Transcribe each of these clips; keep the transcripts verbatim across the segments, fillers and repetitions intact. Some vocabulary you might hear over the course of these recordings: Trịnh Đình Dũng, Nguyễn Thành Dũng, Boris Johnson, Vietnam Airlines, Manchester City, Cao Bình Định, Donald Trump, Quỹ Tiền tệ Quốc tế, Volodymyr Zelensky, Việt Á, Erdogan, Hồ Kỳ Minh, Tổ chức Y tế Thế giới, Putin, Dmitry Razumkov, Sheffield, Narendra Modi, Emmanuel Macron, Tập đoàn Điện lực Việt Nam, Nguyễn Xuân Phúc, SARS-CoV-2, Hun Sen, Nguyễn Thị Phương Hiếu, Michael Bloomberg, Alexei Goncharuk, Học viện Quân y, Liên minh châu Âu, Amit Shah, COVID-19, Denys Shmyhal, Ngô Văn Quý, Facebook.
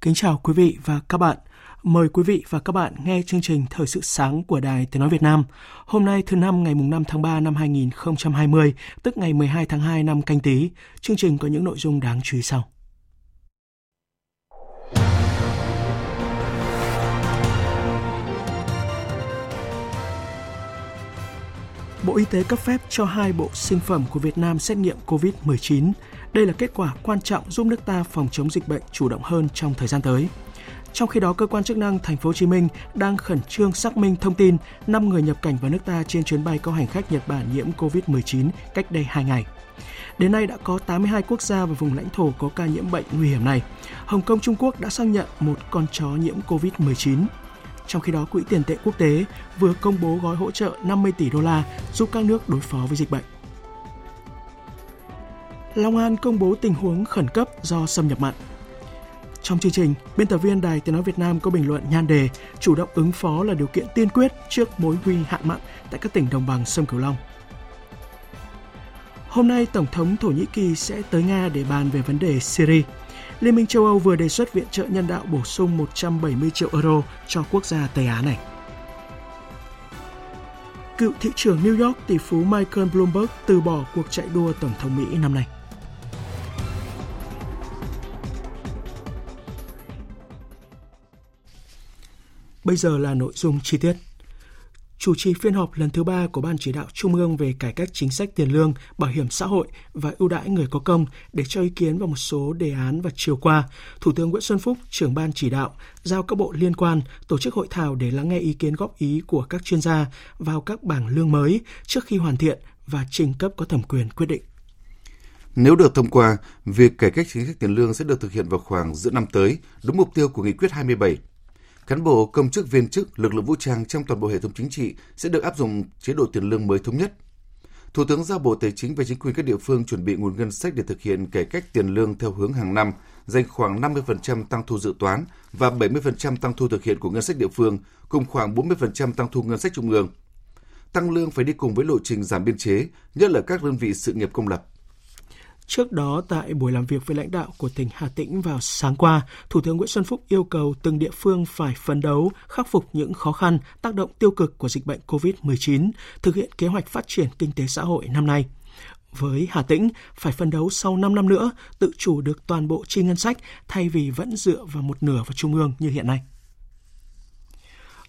Kính chào quý vị và các bạn. Mời quý vị và các bạn nghe chương trình Thời sự sáng của Đài Tiếng nói Việt Nam. Hôm nay thứ năm ngày năm tháng ba năm hai nghìn không trăm hai mươi, tức ngày mười hai tháng hai năm Canh Tý. Chương trình có những nội dung đáng chú ý sau. Bộ Y tế cấp phép cho hai bộ sinh phẩm của Việt Nam xét nghiệm covid mười chín. Đây là kết quả quan trọng giúp nước ta phòng chống dịch bệnh chủ động hơn trong thời gian tới. Trong khi đó, cơ quan chức năng Thành phố Hồ Chí Minh đang khẩn trương xác minh thông tin năm người nhập cảnh vào nước ta trên chuyến bay có hành khách Nhật Bản nhiễm covid mười chín cách đây hai ngày. Đến nay đã có tám mươi hai quốc gia và vùng lãnh thổ có ca nhiễm bệnh nguy hiểm này. Hồng Kông, Trung Quốc đã xác nhận một con chó nhiễm covid mười chín. Trong khi đó, Quỹ Tiền tệ Quốc tế vừa công bố gói hỗ trợ năm mươi tỷ đô la giúp các nước đối phó với dịch bệnh. Long An công bố tình huống khẩn cấp do xâm nhập mặn. Trong chương trình, biên tập viên Đài Tiếng nói Việt Nam có bình luận nhan đề "Chủ động ứng phó là điều kiện tiên quyết trước mối nguy hạn mặn tại các tỉnh đồng bằng sông Cửu Long". Hôm nay, Tổng thống Thổ Nhĩ Kỳ sẽ tới Nga để bàn về vấn đề Syria. Liên minh châu Âu vừa đề xuất viện trợ nhân đạo bổ sung một trăm bảy mươi triệu euro cho quốc gia Tây Á này. Cựu thị trưởng New York, tỷ phú Michael Bloomberg từ bỏ cuộc chạy đua Tổng thống Mỹ năm nay. Bây giờ là nội dung chi tiết. Chủ trì phiên họp lần thứ ba của Ban Chỉ đạo Trung ương về cải cách chính sách tiền lương, bảo hiểm xã hội và ưu đãi người có công để cho ý kiến vào một số đề án vào chiều qua, Thủ tướng Nguyễn Xuân Phúc, trưởng Ban Chỉ đạo, giao các bộ liên quan tổ chức hội thảo để lắng nghe ý kiến góp ý của các chuyên gia vào các bảng lương mới trước khi hoàn thiện và trình cấp có thẩm quyền quyết định. Nếu được thông qua, việc cải cách chính sách tiền lương sẽ được thực hiện vào khoảng giữa năm tới, đúng mục tiêu của Nghị quyết hai mươi bảy. Cán bộ, công chức, viên chức, lực lượng vũ trang trong toàn bộ hệ thống chính trị sẽ được áp dụng chế độ tiền lương mới thống nhất. Thủ tướng giao Bộ Tài chính và chính quyền các địa phương chuẩn bị nguồn ngân sách để thực hiện cải cách tiền lương theo hướng hàng năm, dành khoảng năm mươi phần trăm tăng thu dự toán và bảy mươi phần trăm tăng thu thực hiện của ngân sách địa phương, cùng khoảng bốn mươi phần trăm tăng thu ngân sách trung ương. Tăng lương phải đi cùng với lộ trình giảm biên chế, nhất là các đơn vị sự nghiệp công lập. Trước đó, tại buổi làm việc với lãnh đạo của tỉnh Hà Tĩnh vào sáng qua, Thủ tướng Nguyễn Xuân Phúc yêu cầu từng địa phương phải phấn đấu, khắc phục những khó khăn, tác động tiêu cực của dịch bệnh covid mười chín, thực hiện kế hoạch phát triển kinh tế xã hội năm nay. Với Hà Tĩnh, phải phấn đấu sau năm năm nữa, tự chủ được toàn bộ chi ngân sách thay vì vẫn dựa vào một nửa vào trung ương như hiện nay.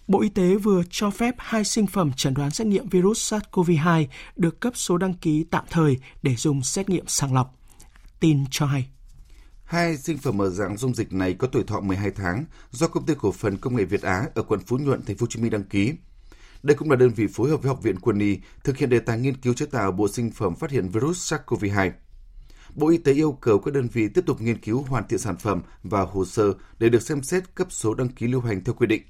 Bộ Y tế vừa cho phép hai sinh phẩm chẩn đoán xét nghiệm virus SARS-xê o vê hai được cấp số đăng ký tạm thời để dùng xét nghiệm sàng lọc. Tin cho hay, hai sinh phẩm ở dạng dung dịch này có tuổi thọ mười hai tháng do Công ty Cổ phần Công nghệ Việt Á ở quận Phú Nhuận, Thành phố Hồ Chí Minh đăng ký. Đây cũng là đơn vị phối hợp với Học viện Quân y thực hiện đề tài nghiên cứu chế tạo bộ sinh phẩm phát hiện virus SARS-xê o vê hai. Bộ Y tế yêu cầu các đơn vị tiếp tục nghiên cứu hoàn thiện sản phẩm và hồ sơ để được xem xét cấp số đăng ký lưu hành theo quy định.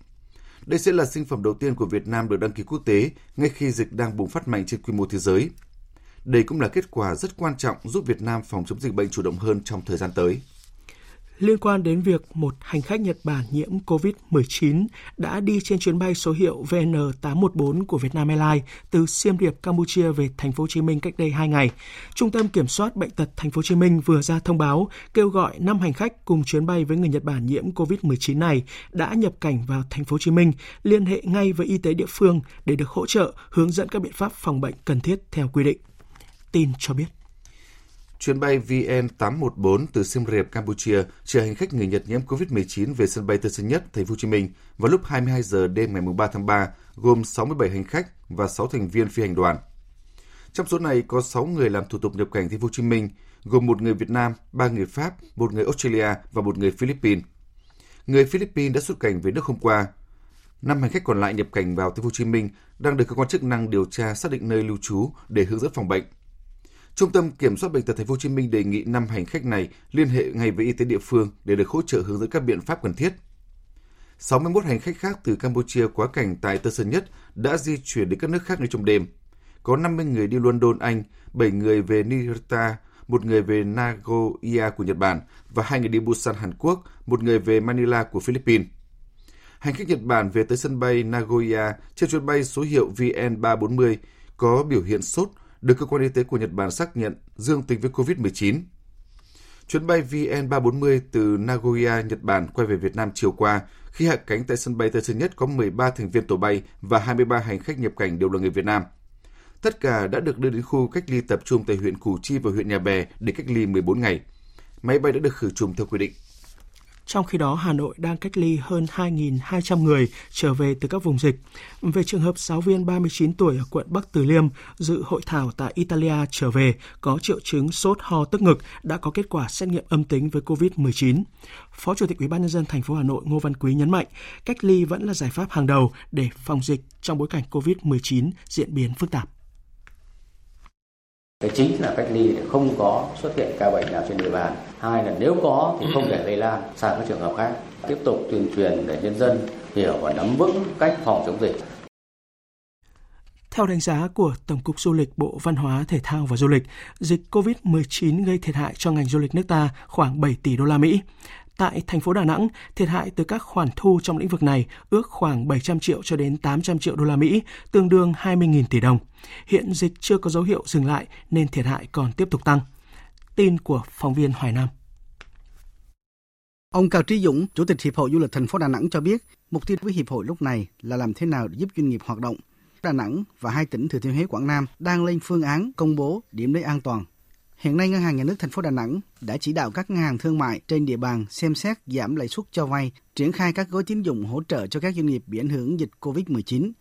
Đây sẽ là sinh phẩm đầu tiên của Việt Nam được đăng ký quốc tế ngay khi dịch đang bùng phát mạnh trên quy mô thế giới. Đây cũng là kết quả rất quan trọng giúp Việt Nam phòng chống dịch bệnh chủ động hơn trong thời gian tới. Liên quan đến việc một hành khách Nhật Bản nhiễm covid mười chín đã đi trên chuyến bay số hiệu vê en tám một bốn của Vietnam Airlines từ Siem Reap, Campuchia về Thành phố Hồ Chí Minh cách đây hai ngày, Trung tâm Kiểm soát Bệnh tật Thành phố Hồ Chí Minh vừa ra thông báo kêu gọi năm hành khách cùng chuyến bay với người Nhật Bản nhiễm covid mười chín này đã nhập cảnh vào Thành phố Hồ Chí Minh liên hệ ngay với y tế địa phương để được hỗ trợ hướng dẫn các biện pháp phòng bệnh cần thiết theo quy định. Tin cho biết, chuyến bay vê en tám một bốn từ Siem Reap, Campuchia chở hành khách người Nhật nhiễm covid mười chín về sân bay Tân Sơn Nhất, Thành phố Hồ Chí Minh vào lúc hai mươi hai giờ đêm ngày ba tháng ba, gồm sáu mươi bảy hành khách và sáu thành viên phi hành đoàn. Trong số này có sáu người làm thủ tục nhập cảnh Thành phố Hồ Chí Minh, gồm một người Việt Nam, ba người Pháp, một người Australia và một người Philippines. Người Philippines đã xuất cảnh về nước hôm qua. Năm hành khách còn lại nhập cảnh vào Thành phố Hồ Chí Minh đang được cơ quan chức năng điều tra xác định nơi lưu trú để hướng dẫn phòng bệnh. Trung tâm Kiểm soát Bệnh tật Thành phố Hồ Chí Minh đề nghị năm hành khách này liên hệ ngay với y tế địa phương để được hỗ trợ hướng dẫn các biện pháp cần thiết. sáu mươi mốt hành khách khác từ Campuchia quá cảnh tại Tân Sơn Nhất đã di chuyển đến các nước khác ngay trong đêm. Có năm mươi người đi London, Anh, bảy người về Niigata, một người về Nagoya của Nhật Bản và hai người đi Busan, Hàn Quốc, một người về Manila của Philippines. Hành khách Nhật Bản về tới sân bay Nagoya trên chuyến bay số hiệu V N ba bốn không có biểu hiện sốt, được cơ quan y tế của Nhật Bản xác nhận dương tính với covid mười chín. Chuyến bay V N ba bốn không từ Nagoya, Nhật Bản quay về Việt Nam chiều qua, khi hạ cánh tại sân bay Tân Sơn Nhất có mười ba thành viên tổ bay và hai mươi ba hành khách nhập cảnh đều là người Việt Nam. Tất cả đã được đưa đến khu cách ly tập trung tại huyện Củ Chi và huyện Nhà Bè để cách ly mười bốn ngày. Máy bay đã được khử trùng theo quy định. Trong khi đó, Hà Nội đang cách ly hơn hai nghìn hai trăm người trở về từ các vùng dịch. Về trường hợp giáo viên ba mươi chín tuổi ở quận Bắc Từ Liêm dự hội thảo tại Italia trở về, có triệu chứng sốt, ho, tức ngực, đã có kết quả xét nghiệm âm tính với covid mười chín. Phó Chủ tịch Ủy ban nhân dân thành phố Hà Nội Ngô Văn Quý nhấn mạnh, cách ly vẫn là giải pháp hàng đầu để phòng dịch trong bối cảnh covid mười chín diễn biến phức tạp. Cái chính là cách ly để không có xuất hiện ca bệnh nào trên địa bàn. Hai là nếu có thì không để lây lan sang các trường hợp khác. Tiếp tục tuyên truyền để nhân dân hiểu và nắm vững cách phòng chống dịch. Theo đánh giá của Tổng cục Du lịch, Bộ Văn hóa, Thể thao và Du lịch, dịch covid mười chín gây thiệt hại cho ngành du lịch nước ta khoảng bảy tỷ đô la Mỹ. Tại thành phố Đà Nẵng, thiệt hại từ các khoản thu trong lĩnh vực này ước khoảng bảy trăm triệu cho đến tám trăm triệu đô la Mỹ, tương đương hai mươi nghìn tỷ đồng. Hiện dịch chưa có dấu hiệu dừng lại nên thiệt hại còn tiếp tục tăng. Tin của phóng viên Hoài Nam. Ông Cao Trí Dũng, Chủ tịch Hiệp hội Du lịch thành phố Đà Nẵng cho biết, mục tiêu với hiệp hội lúc này là làm thế nào để giúp doanh nghiệp hoạt động. Đà Nẵng và hai tỉnh Thừa Thiên Huế, Quảng Nam đang lên phương án công bố điểm đến an toàn. Hiện nay, Ngân hàng Nhà nước thành phố Đà Nẵng đã chỉ đạo các ngân hàng thương mại trên địa bàn xem xét giảm lãi suất cho vay, triển khai các gói tín dụng hỗ trợ cho các doanh nghiệp bị ảnh hưởng dịch covid mười chín.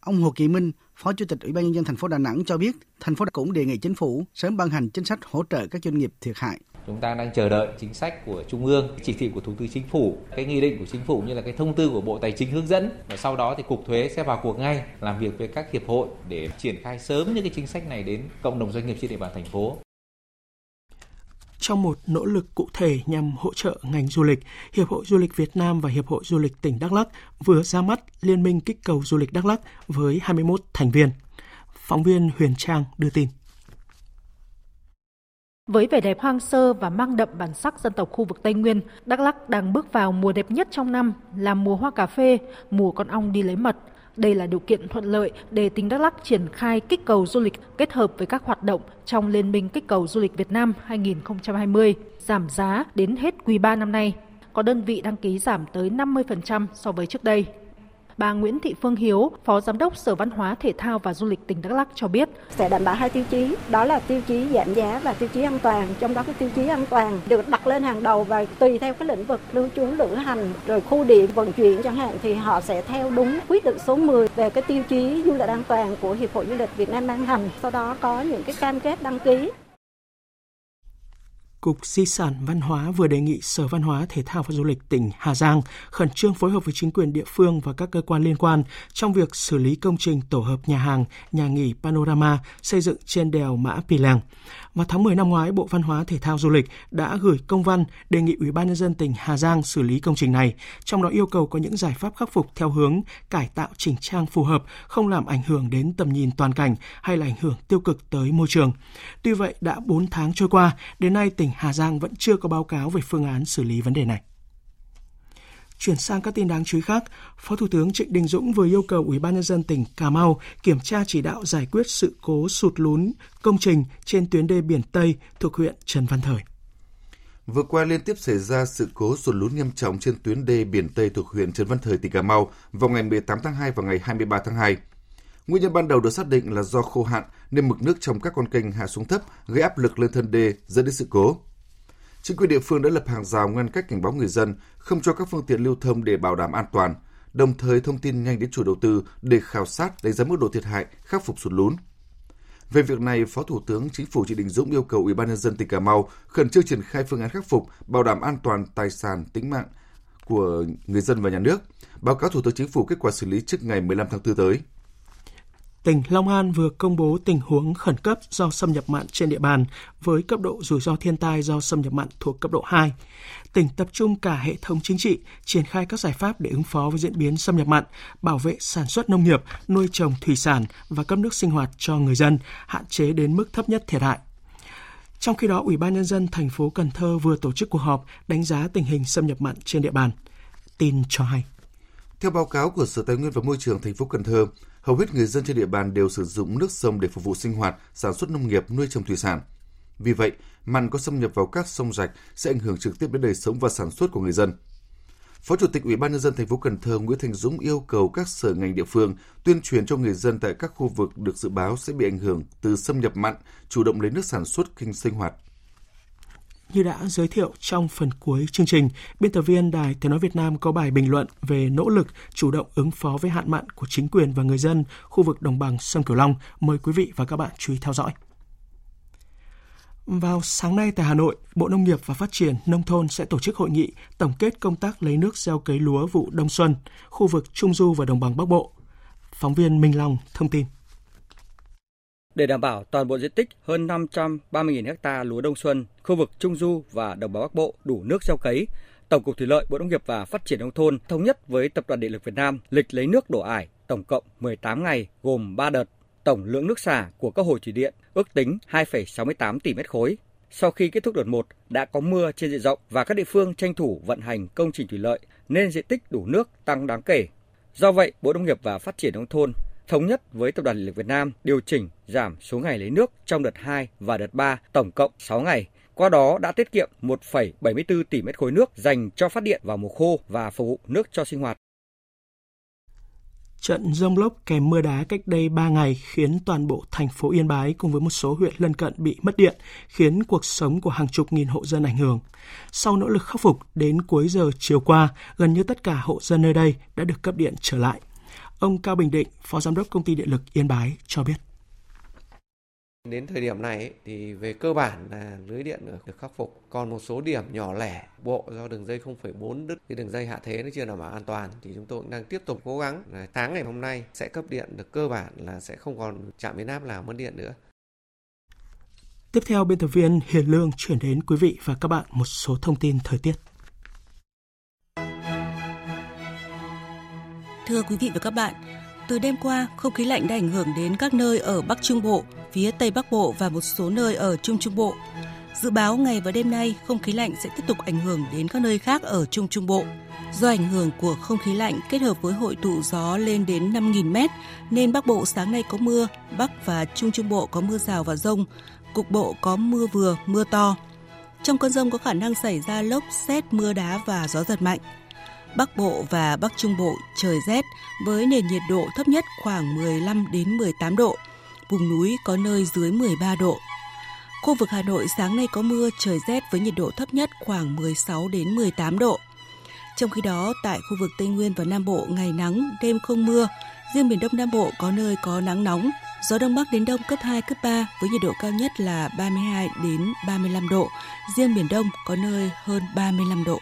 Ông Hồ Kỳ Minh, Phó Chủ tịch Ủy ban nhân dân thành phố Đà Nẵng cho biết, thành phố cũng đề nghị chính phủ sớm ban hành chính sách hỗ trợ các doanh nghiệp thiệt hại. Chúng ta đang chờ đợi chính sách của Trung ương, chỉ thị của Thủ tướng Chính phủ, cái nghị định của Chính phủ như là cái thông tư của Bộ Tài chính hướng dẫn. Và sau đó thì Cục Thuế sẽ vào cuộc ngay, làm việc với các hiệp hội để triển khai sớm những cái chính sách này đến cộng đồng doanh nghiệp trên địa bàn thành phố. Trong một nỗ lực cụ thể nhằm hỗ trợ ngành du lịch, Hiệp hội Du lịch Việt Nam và Hiệp hội Du lịch tỉnh Đắk Lắk vừa ra mắt Liên minh kích cầu du lịch Đắk Lắk với hai mươi mốt thành viên. Phóng viên Huyền Trang đưa tin. Với vẻ đẹp hoang sơ và mang đậm bản sắc dân tộc khu vực Tây Nguyên, Đắk Lắk đang bước vào mùa đẹp nhất trong năm là mùa hoa cà phê, mùa con ong đi lấy mật. Đây là điều kiện thuận lợi để tỉnh Đắk Lắk triển khai kích cầu du lịch kết hợp với các hoạt động trong Liên minh kích cầu du lịch Việt Nam hai không hai không, giảm giá đến hết quý ba năm nay. Có đơn vị đăng ký giảm tới năm mươi phần trăm so với trước đây. Bà Nguyễn Thị Phương Hiếu, Phó Giám đốc Sở Văn hóa, Thể thao và Du lịch tỉnh Đắk Lắk cho biết, sẽ đảm bảo hai tiêu chí, đó là tiêu chí giảm giá và tiêu chí an toàn. Trong đó cái tiêu chí an toàn được đặt lên hàng đầu và tùy theo cái lĩnh vực lưu trú, lữ hành, rồi khu điểm, vận chuyển chẳng hạn thì họ sẽ theo đúng quyết định số mười về cái tiêu chí du lịch an toàn của Hiệp hội Du lịch Việt Nam ban hành, sau đó có những cái cam kết đăng ký. Cục Di sản Văn hóa vừa đề nghị Sở Văn hóa, Thể thao và Du lịch tỉnh Hà Giang khẩn trương phối hợp với chính quyền địa phương và các cơ quan liên quan trong việc xử lý công trình tổ hợp nhà hàng, nhà nghỉ Panorama xây dựng trên đèo Mã Pì Lèng. Vào tháng mười năm ngoái, Bộ Văn hóa, Thể thao, Du lịch đã gửi công văn đề nghị Ủy ban nhân dân tỉnh Hà Giang xử lý công trình này, trong đó yêu cầu có những giải pháp khắc phục theo hướng cải tạo chỉnh trang phù hợp, không làm ảnh hưởng đến tầm nhìn toàn cảnh hay là ảnh hưởng tiêu cực tới môi trường. Tuy vậy, đã bốn tháng trôi qua, đến nay tỉnh Hà Giang vẫn chưa có báo cáo về phương án xử lý vấn đề này. Chuyển sang các tin đáng chú ý khác, Phó Thủ tướng Trịnh Đình Dũng vừa yêu cầu Ủy ban nhân dân tỉnh Cà Mau kiểm tra chỉ đạo giải quyết sự cố sụt lún công trình trên tuyến đê biển Tây thuộc huyện Trần Văn Thời. Vừa qua liên tiếp xảy ra sự cố sụt lún nghiêm trọng trên tuyến đê biển Tây thuộc huyện Trần Văn Thời, tỉnh Cà Mau vào ngày mười tám tháng hai và ngày hai mươi ba tháng hai. Nguyên nhân ban đầu được xác định là do khô hạn nên mực nước trong các con kênh hạ xuống thấp, gây áp lực lên thân đê dẫn đến sự cố. Chính quyền địa phương đã lập hàng rào ngăn cách, cảnh báo người dân không cho các phương tiện lưu thông để bảo đảm an toàn, đồng thời thông tin nhanh đến chủ đầu tư để khảo sát đánh giá mức độ thiệt hại, khắc phục sụt lún. Về việc này, Phó Thủ tướng Chính phủ Trịnh Đình Dũng yêu cầu Ủy ban nhân dân tỉnh Cà Mau khẩn trương triển khai phương án khắc phục, bảo đảm an toàn tài sản, tính mạng của người dân và nhà nước, báo cáo Thủ tướng Chính phủ kết quả xử lý trước ngày mười lăm tháng tư tới. Tỉnh Long An vừa công bố tình huống khẩn cấp do xâm nhập mặn trên địa bàn với cấp độ rủi ro thiên tai do xâm nhập mặn thuộc cấp độ hai. Tỉnh tập trung cả hệ thống chính trị, triển khai các giải pháp để ứng phó với diễn biến xâm nhập mặn, bảo vệ sản xuất nông nghiệp, nuôi trồng thủy sản và cấp nước sinh hoạt cho người dân, hạn chế đến mức thấp nhất thiệt hại. Trong khi đó, Ủy ban nhân dân thành phố Cần Thơ vừa tổ chức cuộc họp đánh giá tình hình xâm nhập mặn trên địa bàn. Tin cho hay. Theo báo cáo của Sở Tài nguyên và Môi trường thành phố Cần Thơ, hầu hết người dân trên địa bàn đều sử dụng nước sông để phục vụ sinh hoạt, sản xuất nông nghiệp, nuôi trồng thủy sản. Vì vậy, mặn có xâm nhập vào các sông rạch sẽ ảnh hưởng trực tiếp đến đời sống và sản xuất của người dân. Phó Chủ tịch Ủy ban nhân dân thành phố Cần Thơ Nguyễn Thành Dũng yêu cầu các sở ngành địa phương tuyên truyền cho người dân tại các khu vực được dự báo sẽ bị ảnh hưởng từ xâm nhập mặn, chủ động lấy nước sản xuất kinh sinh hoạt. Như đã giới thiệu trong phần cuối chương trình, biên tập viên Đài Tiếng nói Việt Nam có bài bình luận về nỗ lực chủ động ứng phó với hạn mặn của chính quyền và người dân khu vực đồng bằng sông Cửu Long. Mời quý vị và các bạn chú ý theo dõi. Vào sáng nay tại Hà Nội, Bộ Nông nghiệp và Phát triển Nông thôn sẽ tổ chức hội nghị tổng kết công tác lấy nước gieo cấy lúa vụ Đông Xuân, khu vực Trung Du và Đồng bằng Bắc Bộ. Phóng viên Minh Long thông tin. Để đảm bảo toàn bộ diện tích hơn năm trăm ba mươi nghìn ha lúa Đông Xuân, khu vực Trung Du và Đồng bằng Bắc Bộ đủ nước gieo cấy, Tổng cục Thủy lợi, Bộ Nông nghiệp và Phát triển Nông thôn thống nhất với Tập đoàn Điện lực Việt Nam lịch lấy nước đổ ải tổng cộng mười tám ngày gồm ba đợt. Tổng lượng nước xả của các hồ thủy điện ước tính hai phẩy sáu mươi tám tỷ mét khối. Sau khi kết thúc đợt một đã có mưa trên diện rộng và các địa phương tranh thủ vận hành công trình thủy lợi nên diện tích đủ nước tăng đáng kể. Do vậy, Bộ Nông nghiệp và Phát triển Nông thôn thống nhất với Tập đoàn Điện lực Việt Nam điều chỉnh giảm số ngày lấy nước trong đợt hai và đợt ba tổng cộng sáu ngày. Qua đó đã tiết kiệm một phẩy bảy mươi tư tỷ mét khối nước dành cho phát điện vào mùa khô và phục vụ nước cho sinh hoạt. Trận dông lốc kèm mưa đá cách đây ba ngày khiến toàn bộ thành phố Yên Bái cùng với một số huyện lân cận bị mất điện, khiến cuộc sống của hàng chục nghìn hộ dân ảnh hưởng. Sau nỗ lực khắc phục, đến cuối giờ chiều qua, gần như tất cả hộ dân nơi đây đã được cấp điện trở lại. Ông Cao Bình Định, Phó Giám đốc Công ty Điện lực Yên Bái cho biết. Đến thời điểm này thì về cơ bản là lưới điện được khắc phục, còn một số điểm nhỏ lẻ bộ do đường dây không phẩy bốn đứt, cái đường dây hạ thế nó chưa đảm bảo an toàn thì chúng tôi cũng đang tiếp tục cố gắng là sáng ngày hôm nay sẽ cấp điện được cơ bản, là sẽ không còn trạm biến áp nào mất điện nữa. Tiếp theo, biên tập viên Hiền Lương chuyển đến quý vị và các bạn một số thông tin thời tiết. Thưa quý vị và các bạn, từ đêm qua, không khí lạnh đã ảnh hưởng đến các nơi ở Bắc Trung Bộ, phía Tây Bắc Bộ và một số nơi ở Trung Trung Bộ. Dự báo ngày và đêm nay, không khí lạnh sẽ tiếp tục ảnh hưởng đến các nơi khác ở Trung Trung Bộ. Do ảnh hưởng của không khí lạnh kết hợp với hội tụ gió lên đến năm nghìn mét, nên Bắc Bộ sáng nay có mưa, Bắc và Trung Trung Bộ có mưa rào và dông, cục bộ có mưa vừa, mưa to. Trong cơn dông có khả năng xảy ra lốc, sét, mưa đá và gió giật mạnh. Bắc Bộ và Bắc Trung Bộ trời rét với nền nhiệt độ thấp nhất khoảng mười lăm đến mười tám độ, vùng núi có nơi dưới mười ba độ. Khu vực Hà Nội sáng nay có mưa, trời rét với nhiệt độ thấp nhất khoảng mười sáu đến mười tám độ. Trong khi đó, tại khu vực Tây Nguyên và Nam Bộ ngày nắng, đêm không mưa, riêng miền Đông Nam Bộ có nơi có nắng nóng, gió Đông Bắc đến Đông cấp hai, cấp ba với nhiệt độ cao nhất là ba mươi hai đến ba mươi lăm độ, riêng miền Đông có nơi hơn ba mươi lăm độ.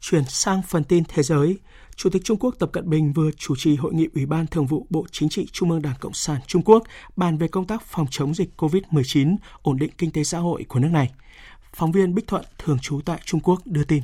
Chuyển sang phần tin thế giới, Chủ tịch Trung Quốc Tập Cận Bình vừa chủ trì hội nghị Ủy ban Thường vụ Bộ Chính trị Trung ương Đảng Cộng sản Trung Quốc bàn về công tác phòng chống dịch cô vít mười chín, ổn định kinh tế xã hội của nước này. Phóng viên Bích Thuận thường trú tại Trung Quốc đưa tin.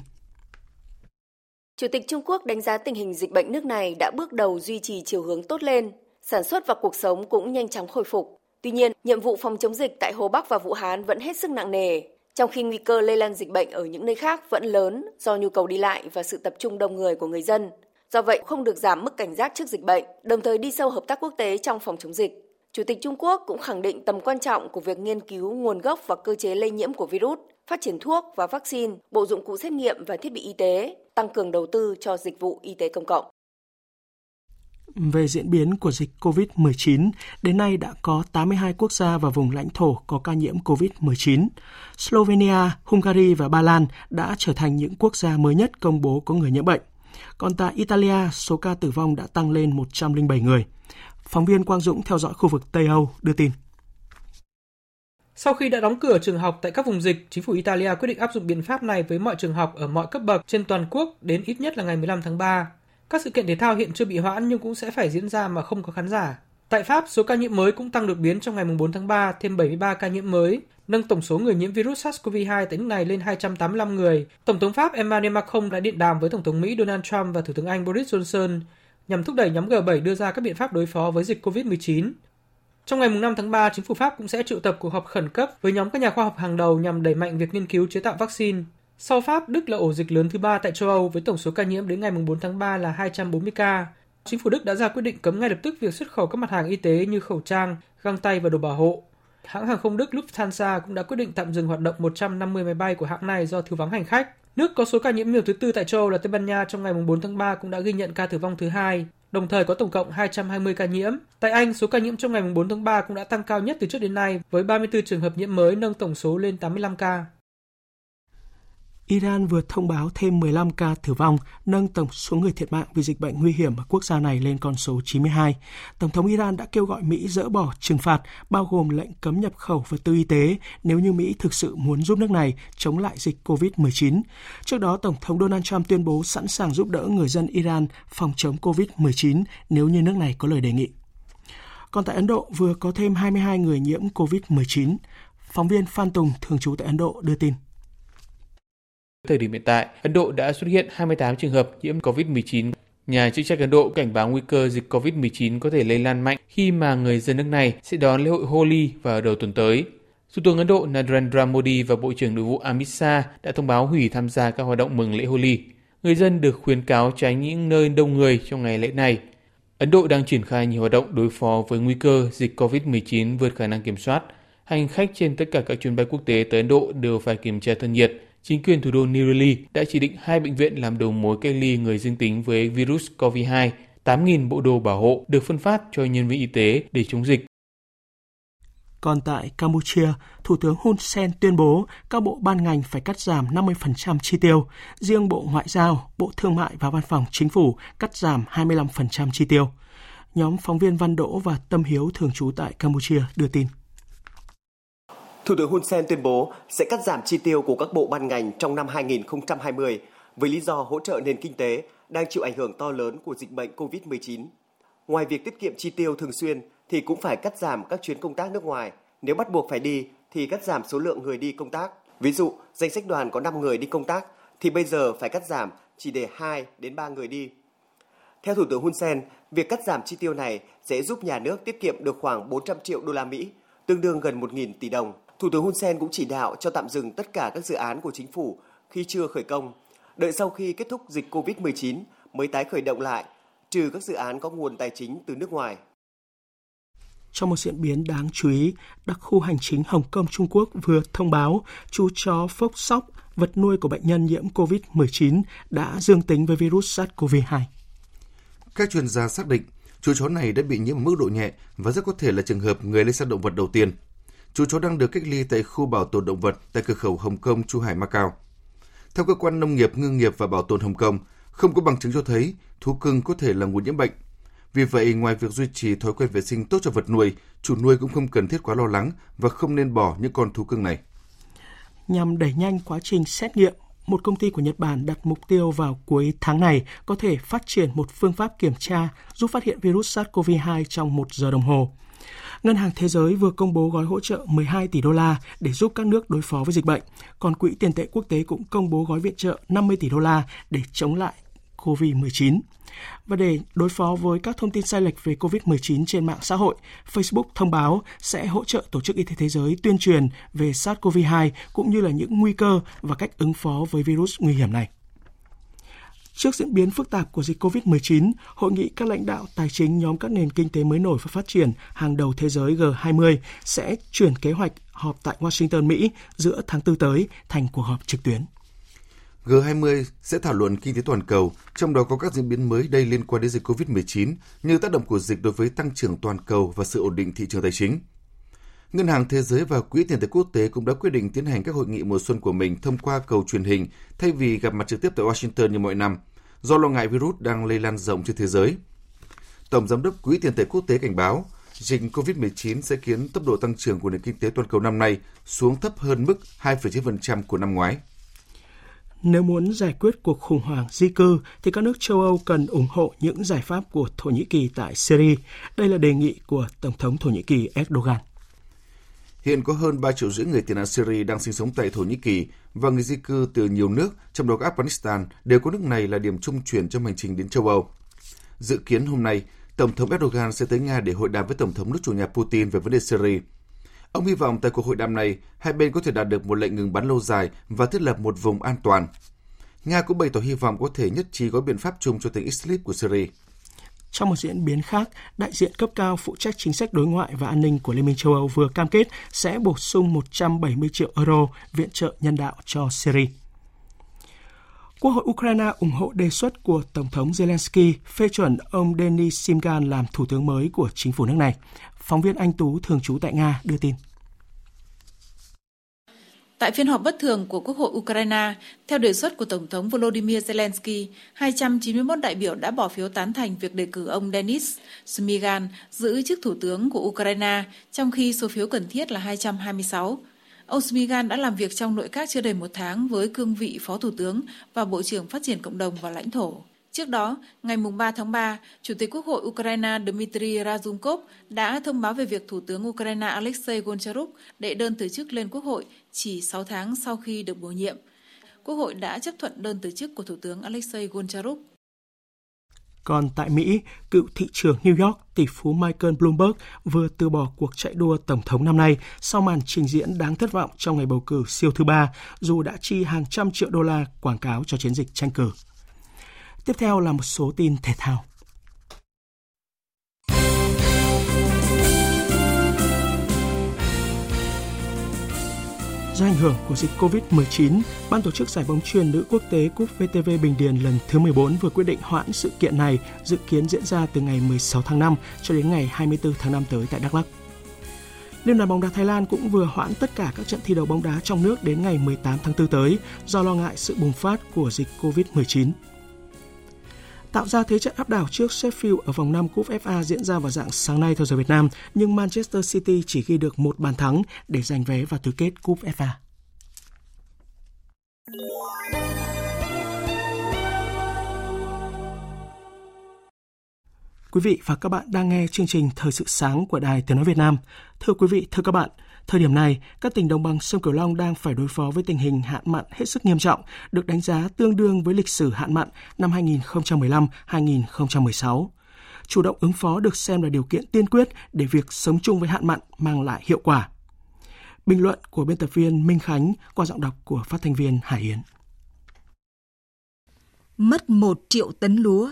Chủ tịch Trung Quốc đánh giá tình hình dịch bệnh nước này đã bước đầu duy trì chiều hướng tốt lên, sản xuất và cuộc sống cũng nhanh chóng khôi phục. Tuy nhiên, nhiệm vụ phòng chống dịch tại Hồ Bắc và Vũ Hán vẫn hết sức nặng nề, trong khi nguy cơ lây lan dịch bệnh ở những nơi khác vẫn lớn do nhu cầu đi lại và sự tập trung đông người của người dân. Do vậy, không được giảm mức cảnh giác trước dịch bệnh, đồng thời đi sâu hợp tác quốc tế trong phòng chống dịch. Chủ tịch Trung Quốc cũng khẳng định tầm quan trọng của việc nghiên cứu nguồn gốc và cơ chế lây nhiễm của virus, phát triển thuốc và vaccine, bộ dụng cụ xét nghiệm và thiết bị y tế, tăng cường đầu tư cho dịch vụ y tế công cộng. Về diễn biến của dịch cô vít mười chín, đến nay đã có tám mươi hai quốc gia và vùng lãnh thổ có ca nhiễm cô vít mười chín. Slovenia, Hungary và Ba Lan đã trở thành những quốc gia mới nhất công bố có người nhiễm bệnh. Còn tại Italia, số ca tử vong đã tăng lên một trăm lẻ bảy người. Phóng viên Quang Dũng theo dõi khu vực Tây Âu đưa tin. Sau khi đã đóng cửa trường học tại các vùng dịch, chính phủ Italia quyết định áp dụng biện pháp này với mọi trường học ở mọi cấp bậc trên toàn quốc đến ít nhất là ngày mười lăm tháng ba. Các sự kiện thể thao hiện chưa bị hoãn nhưng cũng sẽ phải diễn ra mà không có khán giả. Tại Pháp, số ca nhiễm mới cũng tăng đột biến trong ngày bốn tháng ba, thêm bảy mươi ba ca nhiễm mới, nâng tổng số người nhiễm virus SARS-xê o vê hai tại nước này lên hai trăm tám mươi lăm người. Tổng thống Pháp Emmanuel Macron đã điện đàm với Tổng thống Mỹ Donald Trump và Thủ tướng Anh Boris Johnson nhằm thúc đẩy nhóm G bảy đưa ra các biện pháp đối phó với dịch covid mười chín. Trong ngày năm tháng ba, chính phủ Pháp cũng sẽ triệu tập cuộc họp khẩn cấp với nhóm các nhà khoa học hàng đầu nhằm đẩy mạnh việc nghiên cứu chế tạo vaccine. Sau Pháp, Đức là ổ dịch lớn thứ ba tại châu Âu với tổng số ca nhiễm đến ngày bốn tháng ba là hai trăm bốn mươi ca. Chính phủ Đức đã ra quyết định cấm ngay lập tức việc xuất khẩu các mặt hàng y tế như khẩu trang, găng tay và đồ bảo hộ. Hãng hàng không Đức Lufthansa cũng đã quyết định tạm dừng hoạt động một trăm năm mươi máy bay của hãng này do thiếu vắng hành khách. Nước có số ca nhiễm nhiều thứ tư tại châu Âu là Tây Ban Nha trong ngày bốn tháng ba cũng đã ghi nhận ca tử vong thứ hai, đồng thời có tổng cộng hai trăm hai mươi ca nhiễm. Tại Anh, số ca nhiễm trong ngày bốn tháng ba cũng đã tăng cao nhất từ trước đến nay với ba mươi tư trường hợp nhiễm mới nâng tổng số lên tám mươi lăm ca. Iran vừa thông báo thêm mười lăm ca tử vong, nâng tổng số người thiệt mạng vì dịch bệnh nguy hiểm ở quốc gia này lên con số chín mươi hai. Tổng thống Iran đã kêu gọi Mỹ dỡ bỏ trừng phạt, bao gồm lệnh cấm nhập khẩu vật tư y tế nếu như Mỹ thực sự muốn giúp nước này chống lại dịch covid mười chín. Trước đó, Tổng thống Donald Trump tuyên bố sẵn sàng giúp đỡ người dân Iran phòng chống covid mười chín nếu như nước này có lời đề nghị. Còn tại Ấn Độ, vừa có thêm hai mươi hai người nhiễm covid mười chín. Phóng viên Phan Tùng, thường trú tại Ấn Độ, đưa tin. Thời điểm hiện tại, Ấn Độ đã xuất hiện hai mươi tám trường hợp nhiễm covid mười chín. Nhà chức trách Ấn Độ cảnh báo nguy cơ dịch covid mười chín có thể lây lan mạnh khi mà người dân nước này sẽ đón lễ hội Holi vào đầu tuần tới. Thủ tướng Ấn Độ Narendra Modi và Bộ trưởng Nội vụ Amit Shah đã thông báo hủy tham gia các hoạt động mừng lễ Holi. Người dân được khuyến cáo tránh những nơi đông người trong ngày lễ này. Ấn Độ đang triển khai nhiều hoạt động đối phó với nguy cơ dịch covid mười chín vượt khả năng kiểm soát. Hành khách trên tất cả các chuyến bay quốc tế tới Ấn Độ đều phải kiểm tra thân nhiệt. Chính quyền thủ đô New Delhi đã chỉ định hai bệnh viện làm đầu mối cách ly người dương tính với virus covid hai, tám nghìn bộ đồ bảo hộ được phân phát cho nhân viên y tế để chống dịch. Còn tại Campuchia, Thủ tướng Hun Sen tuyên bố các bộ ban ngành phải cắt giảm năm mươi phần trăm chi tiêu, riêng Bộ Ngoại giao, Bộ Thương mại và Văn phòng Chính phủ cắt giảm hai mươi lăm phần trăm chi tiêu. Nhóm phóng viên Văn Đỗ và Tâm Hiếu thường trú tại Campuchia đưa tin. Thủ tướng Hun Sen tuyên bố sẽ cắt giảm chi tiêu của các bộ ban ngành trong năm hai không hai không với lý do hỗ trợ nền kinh tế đang chịu ảnh hưởng to lớn của dịch bệnh covid mười chín. Ngoài việc tiết kiệm chi tiêu thường xuyên thì cũng phải cắt giảm các chuyến công tác nước ngoài. Nếu bắt buộc phải đi thì cắt giảm số lượng người đi công tác. Ví dụ, danh sách đoàn có năm người đi công tác thì bây giờ phải cắt giảm chỉ để hai đến ba người đi. Theo Thủ tướng Hun Sen, việc cắt giảm chi tiêu này sẽ giúp nhà nước tiết kiệm được khoảng bốn trăm triệu đô la Mỹ, tương đương gần một nghìn tỷ đồng. Thủ tướng Hun Sen cũng chỉ đạo cho tạm dừng tất cả các dự án của chính phủ khi chưa khởi công, đợi sau khi kết thúc dịch covid mười chín mới tái khởi động lại, trừ các dự án có nguồn tài chính từ nước ngoài. Trong một diễn biến đáng chú ý, đặc khu hành chính Hồng Kông Trung Quốc vừa thông báo chú chó phốc sóc, vật nuôi của bệnh nhân nhiễm covid mười chín đã dương tính với virus SARS-xê o vê hai. Các chuyên gia xác định chú chó này đã bị nhiễm mức độ nhẹ và rất có thể là trường hợp người lây sang động vật đầu tiên. Chú chó đang được cách ly tại khu bảo tồn động vật tại cửa khẩu Hồng Kông, Chu Hải, Macau. Theo cơ quan nông nghiệp, ngư nghiệp và bảo tồn Hồng Kông, không có bằng chứng cho thấy thú cưng có thể là nguồn nhiễm bệnh. Vì vậy, ngoài việc duy trì thói quen vệ sinh tốt cho vật nuôi, chủ nuôi cũng không cần thiết quá lo lắng và không nên bỏ những con thú cưng này. Nhằm đẩy nhanh quá trình xét nghiệm, một công ty của Nhật Bản đặt mục tiêu vào cuối tháng này có thể phát triển một phương pháp kiểm tra giúp phát hiện virus SARS-xê o vê hai trong một giờ đồng hồ. Ngân hàng Thế giới vừa công bố gói hỗ trợ mười hai tỷ đô la để giúp các nước đối phó với dịch bệnh, còn Quỹ Tiền tệ Quốc tế cũng công bố gói viện trợ năm mươi tỷ đô la để chống lại covid mười chín. Và để đối phó với các thông tin sai lệch về covid mười chín trên mạng xã hội, Facebook thông báo sẽ hỗ trợ Tổ chức Y tế Thế giới tuyên truyền về SARS-xê o vê hai cũng như là những nguy cơ và cách ứng phó với virus nguy hiểm này. Trước diễn biến phức tạp của dịch covid mười chín, Hội nghị các lãnh đạo tài chính nhóm các nền kinh tế mới nổi và phát triển hàng đầu thế giới G hai mươi sẽ chuyển kế hoạch họp tại Washington, Mỹ giữa tháng tư tới thành cuộc họp trực tuyến. G hai mươi sẽ thảo luận kinh tế toàn cầu, trong đó có các diễn biến mới đây liên quan đến dịch covid mười chín như tác động của dịch đối với tăng trưởng toàn cầu và sự ổn định thị trường tài chính. Ngân hàng Thế giới và Quỹ Tiền tệ Quốc tế cũng đã quyết định tiến hành các hội nghị mùa xuân của mình thông qua cầu truyền hình thay vì gặp mặt trực tiếp tại Washington như mọi năm, do lo ngại virus đang lây lan rộng trên thế giới. Tổng giám đốc Quỹ Tiền tệ Quốc tế cảnh báo, dịch covid mười chín sẽ khiến tốc độ tăng trưởng của nền kinh tế toàn cầu năm nay xuống thấp hơn mức hai phẩy chín phần trăm của năm ngoái. Nếu muốn giải quyết cuộc khủng hoảng di cư, thì các nước châu Âu cần ủng hộ những giải pháp của Thổ Nhĩ Kỳ tại Syria. Đây là đề nghị của Tổng thống Thổ Nhĩ Kỳ Erdogan. Hiện có hơn ba triệu rưỡi người tị nạn Syria đang sinh sống tại Thổ Nhĩ Kỳ và người di cư từ nhiều nước, trong đó có Afghanistan, đều có nước này là điểm trung chuyển trong hành trình đến châu Âu. Dự kiến hôm nay, Tổng thống Erdogan sẽ tới Nga để hội đàm với Tổng thống nước chủ nhà Putin về vấn đề Syria. Ông hy vọng tại cuộc hội đàm này, hai bên có thể đạt được một lệnh ngừng bắn lâu dài và thiết lập một vùng an toàn. Nga cũng bày tỏ hy vọng có thể nhất trí gói biện pháp chung cho tỉnh Idlib của Syria. Trong một diễn biến khác, đại diện cấp cao phụ trách chính sách đối ngoại và an ninh của Liên minh châu Âu vừa cam kết sẽ bổ sung một trăm bảy mươi triệu euro viện trợ nhân đạo cho Syria. Quốc hội Ukraine ủng hộ đề xuất của Tổng thống Zelensky phê chuẩn ông Denys Shmyhal làm thủ tướng mới của chính phủ nước này. Phóng viên Anh Tú thường trú tại Nga đưa tin. Tại phiên họp bất thường của Quốc hội Ukraine, theo đề xuất của Tổng thống Volodymyr Zelensky, hai trăm chín mươi mốt đại biểu đã bỏ phiếu tán thành việc đề cử ông Denys Shmyhal giữ chức thủ tướng của Ukraine, trong khi số phiếu cần thiết là hai trăm hai mươi sáu. Ông Shmyhal đã làm việc trong nội các chưa đầy một tháng với cương vị Phó Thủ tướng và Bộ trưởng Phát triển Cộng đồng và Lãnh thổ. Trước đó, ngày ba tháng ba, Chủ tịch Quốc hội Ukraine Dmitry Razumkov đã thông báo về việc Thủ tướng Ukraine Alexei Goncharuk đệ đơn từ chức lên Quốc hội chỉ sáu tháng sau khi được bổ nhiệm. Quốc hội đã chấp thuận đơn từ chức của Thủ tướng Alexei Goncharuk. Còn tại Mỹ, cựu thị trưởng New York, tỷ phú Michael Bloomberg vừa từ bỏ cuộc chạy đua Tổng thống năm nay sau màn trình diễn đáng thất vọng trong ngày bầu cử siêu thứ ba, dù đã chi hàng trăm triệu đô la quảng cáo cho chiến dịch tranh cử. Tiếp theo là một số tin thể thao. Do ảnh hưởng của dịch covid mười chín, Ban tổ chức giải bóng chuyền nữ quốc tế Cúp vê tê vê Bình Điền lần thứ mười bốn vừa quyết định hoãn sự kiện này, dự kiến diễn ra từ ngày mười sáu tháng năm cho đến ngày hai mươi tư tháng năm tới tại Đắk Lắk. Liên đoàn bóng đá Thái Lan cũng vừa hoãn tất cả các trận thi đấu bóng đá trong nước đến ngày mười tám tháng tư tới do lo ngại sự bùng phát của dịch covid mười chín. Tạo ra thế trận áp đảo trước Sheffield ở vòng năm Cúp ép a diễn ra vào rạng sáng nay theo giờ Việt Nam, nhưng Manchester City chỉ ghi được một bàn thắng để giành vé vào tứ kết Cúp ép a. Quý vị và các bạn đang nghe chương trình Thời sự sáng của Đài Tiếng nói Việt Nam. Thưa quý vị, thưa các bạn, thời điểm này, các tỉnh đồng bằng sông Cửu Long đang phải đối phó với tình hình hạn mặn hết sức nghiêm trọng, được đánh giá tương đương với lịch sử hạn mặn năm hai nghìn không trăm mười lăm đến hai nghìn không trăm mười sáu. Chủ động ứng phó được xem là điều kiện tiên quyết để việc sống chung với hạn mặn mang lại hiệu quả. Bình luận của biên tập viên Minh Khánh qua giọng đọc của phát thanh viên Hải Yến. Mất một triệu tấn lúa,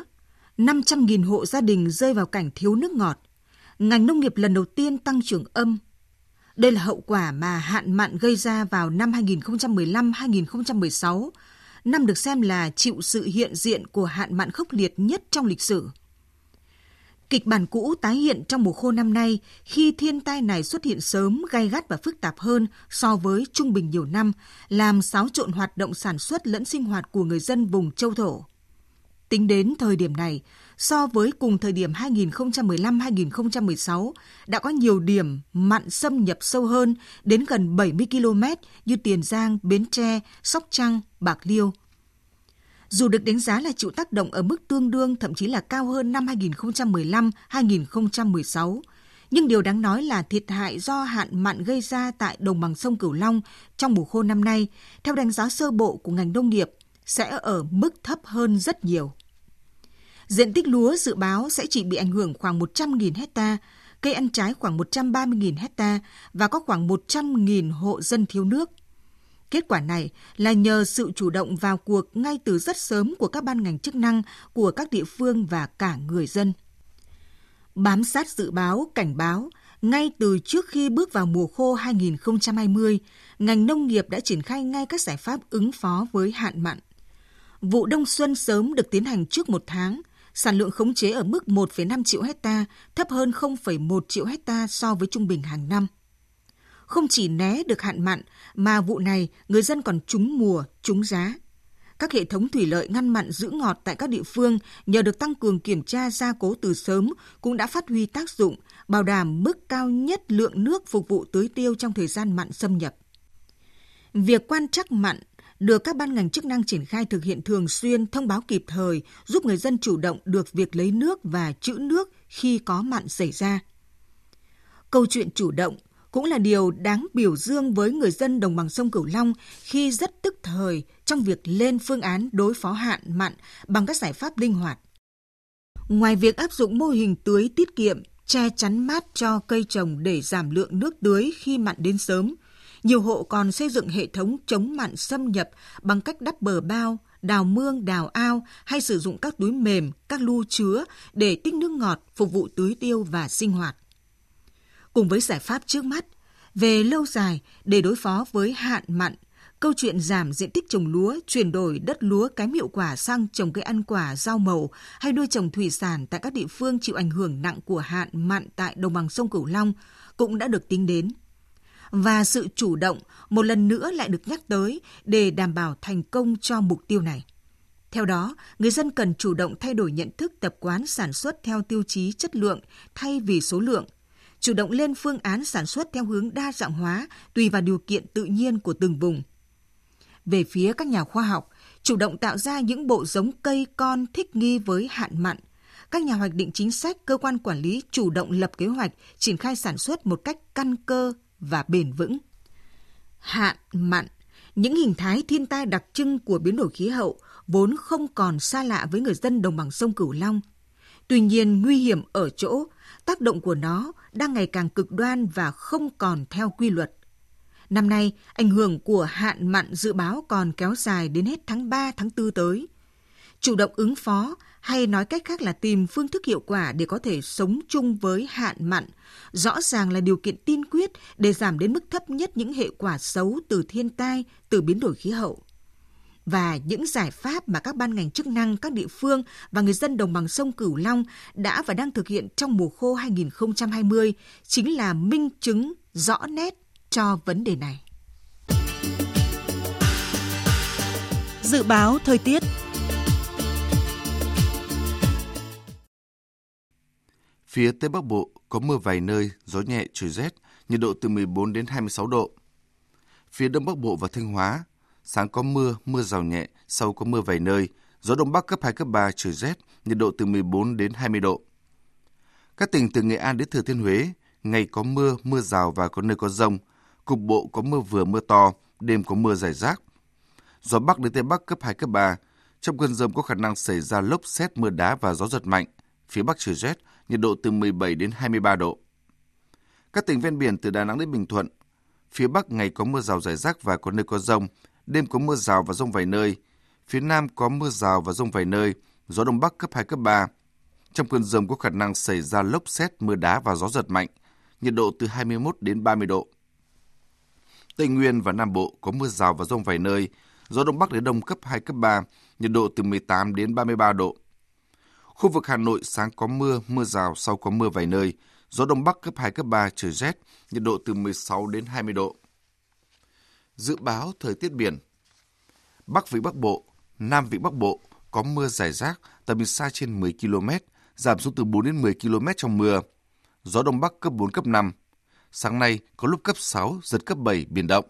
năm trăm nghìn hộ gia đình rơi vào cảnh thiếu nước ngọt. Ngành nông nghiệp lần đầu tiên tăng trưởng âm. Đây là hậu quả mà hạn mặn gây ra vào năm hai nghìn không trăm mười lăm đến hai nghìn không trăm mười sáu, năm được xem là chịu sự hiện diện của hạn mặn khốc liệt nhất trong lịch sử. Kịch bản cũ tái hiện trong mùa khô năm nay khi thiên tai này xuất hiện sớm, gay gắt và phức tạp hơn so với trung bình nhiều năm, làm xáo trộn hoạt động sản xuất lẫn sinh hoạt của người dân vùng châu thổ. Tính đến thời điểm này, so với cùng thời điểm hai nghìn không trăm mười lăm đến hai nghìn không trăm mười sáu, đã có nhiều điểm mặn xâm nhập sâu hơn đến gần bảy mươi ki lô mét như Tiền Giang, Bến Tre, Sóc Trăng, Bạc Liêu. Dù được đánh giá là chịu tác động ở mức tương đương thậm chí là cao hơn năm hai nghìn không trăm mười lăm đến hai nghìn không trăm mười sáu, nhưng điều đáng nói là thiệt hại do hạn mặn gây ra tại đồng bằng sông Cửu Long trong mùa khô năm nay, theo đánh giá sơ bộ của ngành nông nghiệp, sẽ ở mức thấp hơn rất nhiều. Diện tích lúa dự báo sẽ chỉ bị ảnh hưởng khoảng một trăm nghìn héc ta, cây ăn trái khoảng một trăm ba mươi nghìn héc ta và có khoảng một trăm nghìn hộ dân thiếu nước. Kết quả này là nhờ sự chủ động vào cuộc ngay từ rất sớm của các ban ngành chức năng, của các địa phương và cả người dân. Bám sát dự báo, cảnh báo, ngay từ trước khi bước vào mùa khô hai nghìn không trăm hai mươi, ngành nông nghiệp đã triển khai ngay các giải pháp ứng phó với hạn mặn. Vụ đông xuân sớm được tiến hành trước một tháng, sản lượng khống chế ở mức một phẩy năm triệu héc ta, thấp hơn không phẩy một triệu héc ta so với trung bình hàng năm. Không chỉ né được hạn mặn, mà vụ này người dân còn trúng mùa, trúng giá. các hệ thống thủy lợi ngăn mặn giữ ngọt tại các địa phương nhờ được tăng cường kiểm tra gia cố từ sớm cũng đã phát huy tác dụng, bảo đảm mức cao nhất lượng nước phục vụ tưới tiêu trong thời gian mặn xâm nhập. Việc quan trắc mặn được các ban ngành chức năng triển khai thực hiện thường xuyên, thông báo kịp thời, giúp người dân chủ động được việc lấy nước và trữ nước khi có mặn xảy ra. Câu chuyện chủ động cũng là điều đáng biểu dương với người dân đồng bằng sông Cửu Long khi rất tức thời trong việc lên phương án đối phó hạn mặn bằng các giải pháp linh hoạt. Ngoài việc áp dụng mô hình tưới tiết kiệm, che chắn mát cho cây trồng để giảm lượng nước tưới khi mặn đến sớm, nhiều hộ còn xây dựng hệ thống chống mặn xâm nhập bằng cách đắp bờ bao, đào mương, đào ao hay sử dụng các túi mềm, các lu chứa để tích nước ngọt phục vụ tưới tiêu và sinh hoạt. Cùng với giải pháp trước mắt, về lâu dài để đối phó với hạn mặn, câu chuyện giảm diện tích trồng lúa, chuyển đổi đất lúa kém hiệu quả sang trồng cây ăn quả, rau màu hay nuôi trồng thủy sản tại các địa phương chịu ảnh hưởng nặng của hạn mặn tại đồng bằng sông Cửu Long cũng đã được tính đến. Và sự chủ động một lần nữa lại được nhắc tới để đảm bảo thành công cho mục tiêu này. Theo đó, người dân cần chủ động thay đổi nhận thức, tập quán sản xuất theo tiêu chí chất lượng thay vì số lượng, chủ động lên phương án sản xuất theo hướng đa dạng hóa tùy vào điều kiện tự nhiên của từng vùng. Về phía các nhà khoa học, chủ động tạo ra những bộ giống cây con thích nghi với hạn mặn. Các nhà hoạch định chính sách, cơ quan quản lý chủ động lập kế hoạch, triển khai sản xuất một cách căn cơ và bền vững. Hạn mặn, những hình thái thiên tai đặc trưng của biến đổi khí hậu vốn không còn xa lạ với người dân đồng bằng sông Cửu Long. Tuy nhiên, nguy hiểm ở chỗ tác động của nó đang ngày càng cực đoan và không còn theo quy luật. Năm nay, ảnh hưởng của hạn mặn dự báo còn kéo dài đến hết tháng ba, tháng tư tới. Chủ động ứng phó, hay nói cách khác là tìm phương thức hiệu quả để có thể sống chung với hạn mặn, rõ ràng là điều kiện tiên quyết để giảm đến mức thấp nhất những hệ quả xấu từ thiên tai, từ biến đổi khí hậu. Và những giải pháp mà các ban ngành chức năng, các địa phương và người dân đồng bằng sông Cửu Long đã và đang thực hiện trong mùa khô hai không hai không chính là minh chứng rõ nét cho vấn đề này. Dự báo thời tiết. Phía Tây Bắc Bộ có mưa vài nơi, gió nhẹ, trời rét, nhiệt độ từ mười bốn đến hai mươi sáu độ. Phía Đông Bắc Bộ và Thanh Hóa, sáng có mưa, mưa rào nhẹ, sau có mưa vài nơi, gió Đông Bắc cấp hai, cấp ba, trời rét, nhiệt độ từ mười bốn đến hai mươi độ. Các tỉnh từ Nghệ An đến Thừa Thiên Huế, ngày có mưa, mưa rào và có nơi có dông, cục bộ có mưa vừa mưa to, đêm có mưa rải rác. Gió Bắc đến Tây Bắc cấp hai, cấp ba, trong cơn dông có khả năng xảy ra lốc sét, mưa đá và gió giật mạnh, phía Bắc trời rét, nhiệt độ từ mười bảy đến hai mươi ba độ. Các tỉnh ven biển từ Đà Nẵng đến Bình Thuận, phía Bắc ngày có mưa rào rải rác và có nơi có dông, đêm có mưa rào và dông vài nơi, phía Nam có mưa rào và dông vài nơi, gió Đông Bắc cấp hai, cấp ba. Trong cơn dông có khả năng xảy ra lốc sét, mưa đá và gió giật mạnh, nhiệt độ từ hai mươi mốt đến ba mươi độ. Tây Nguyên và Nam Bộ có mưa rào và dông vài nơi, gió Đông Bắc đến Đông cấp hai, cấp ba, nhiệt độ từ mười tám đến ba mươi ba độ. Khu vực Hà Nội sáng có mưa, mưa rào, sau có mưa vài nơi, gió Đông Bắc cấp hai, cấp ba, trời rét, nhiệt độ từ mười sáu đến hai mươi độ. Dự báo thời tiết biển. Bắc Vịnh Bắc Bộ, Nam Vịnh Bắc Bộ có mưa rải rác, tầm nhìn xa trên mười ki lô mét, giảm xuống từ bốn đến mười ki lô mét trong mưa. Gió Đông Bắc cấp bốn, cấp năm. Sáng nay có lúc cấp sáu, giật cấp bảy, biển động.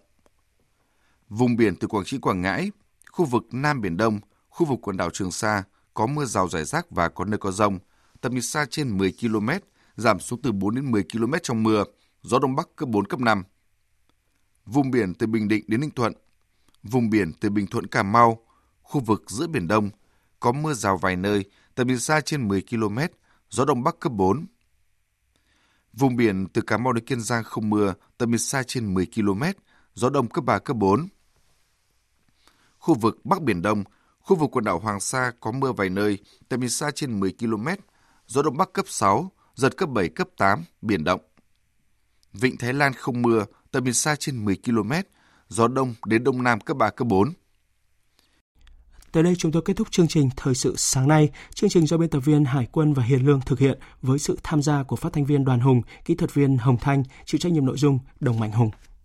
Vùng biển từ Quảng Trị, Quảng Ngãi, khu vực Nam Biển Đông, khu vực quần đảo Trường Sa, có mưa rào rải rác và có nơi có dông, tầm nhìn xa trên mười ki lô mét, giảm xuống từ bốn đến mười ki lô mét trong mưa, gió Đông Bắc cấp bốn, cấp năm. Vùng biển từ Bình Định đến Ninh Thuận, vùng biển từ Bình Thuận, Cà Mau, khu vực giữa Biển Đông, có mưa rào vài nơi, tầm nhìn xa trên mười ki lô mét, gió Đông Bắc cấp bốn. Vùng biển từ Cà Mau đến Kiên Giang không mưa, tầm nhìn xa trên mười ki lô mét, gió Đông cấp ba, cấp bốn. Khu vực Bắc Biển Đông, khu vực quần đảo Hoàng Sa có mưa vài nơi, tầm nhìn xa trên mười ki lô mét, gió Đông Bắc cấp sáu, giật cấp bảy, cấp tám, biển động. Vịnh Thái Lan không mưa, tầm nhìn xa trên mười ki lô mét, gió Đông đến Đông Nam cấp ba, cấp bốn. Tới đây chúng tôi kết thúc chương trình Thời sự sáng nay. Chương trình do biên tập viên Hải Quân và Hiền Lương thực hiện với sự tham gia của phát thanh viên Đoàn Hùng, kỹ thuật viên Hồng Thanh, chịu trách nhiệm nội dung Đồng Mạnh Hùng.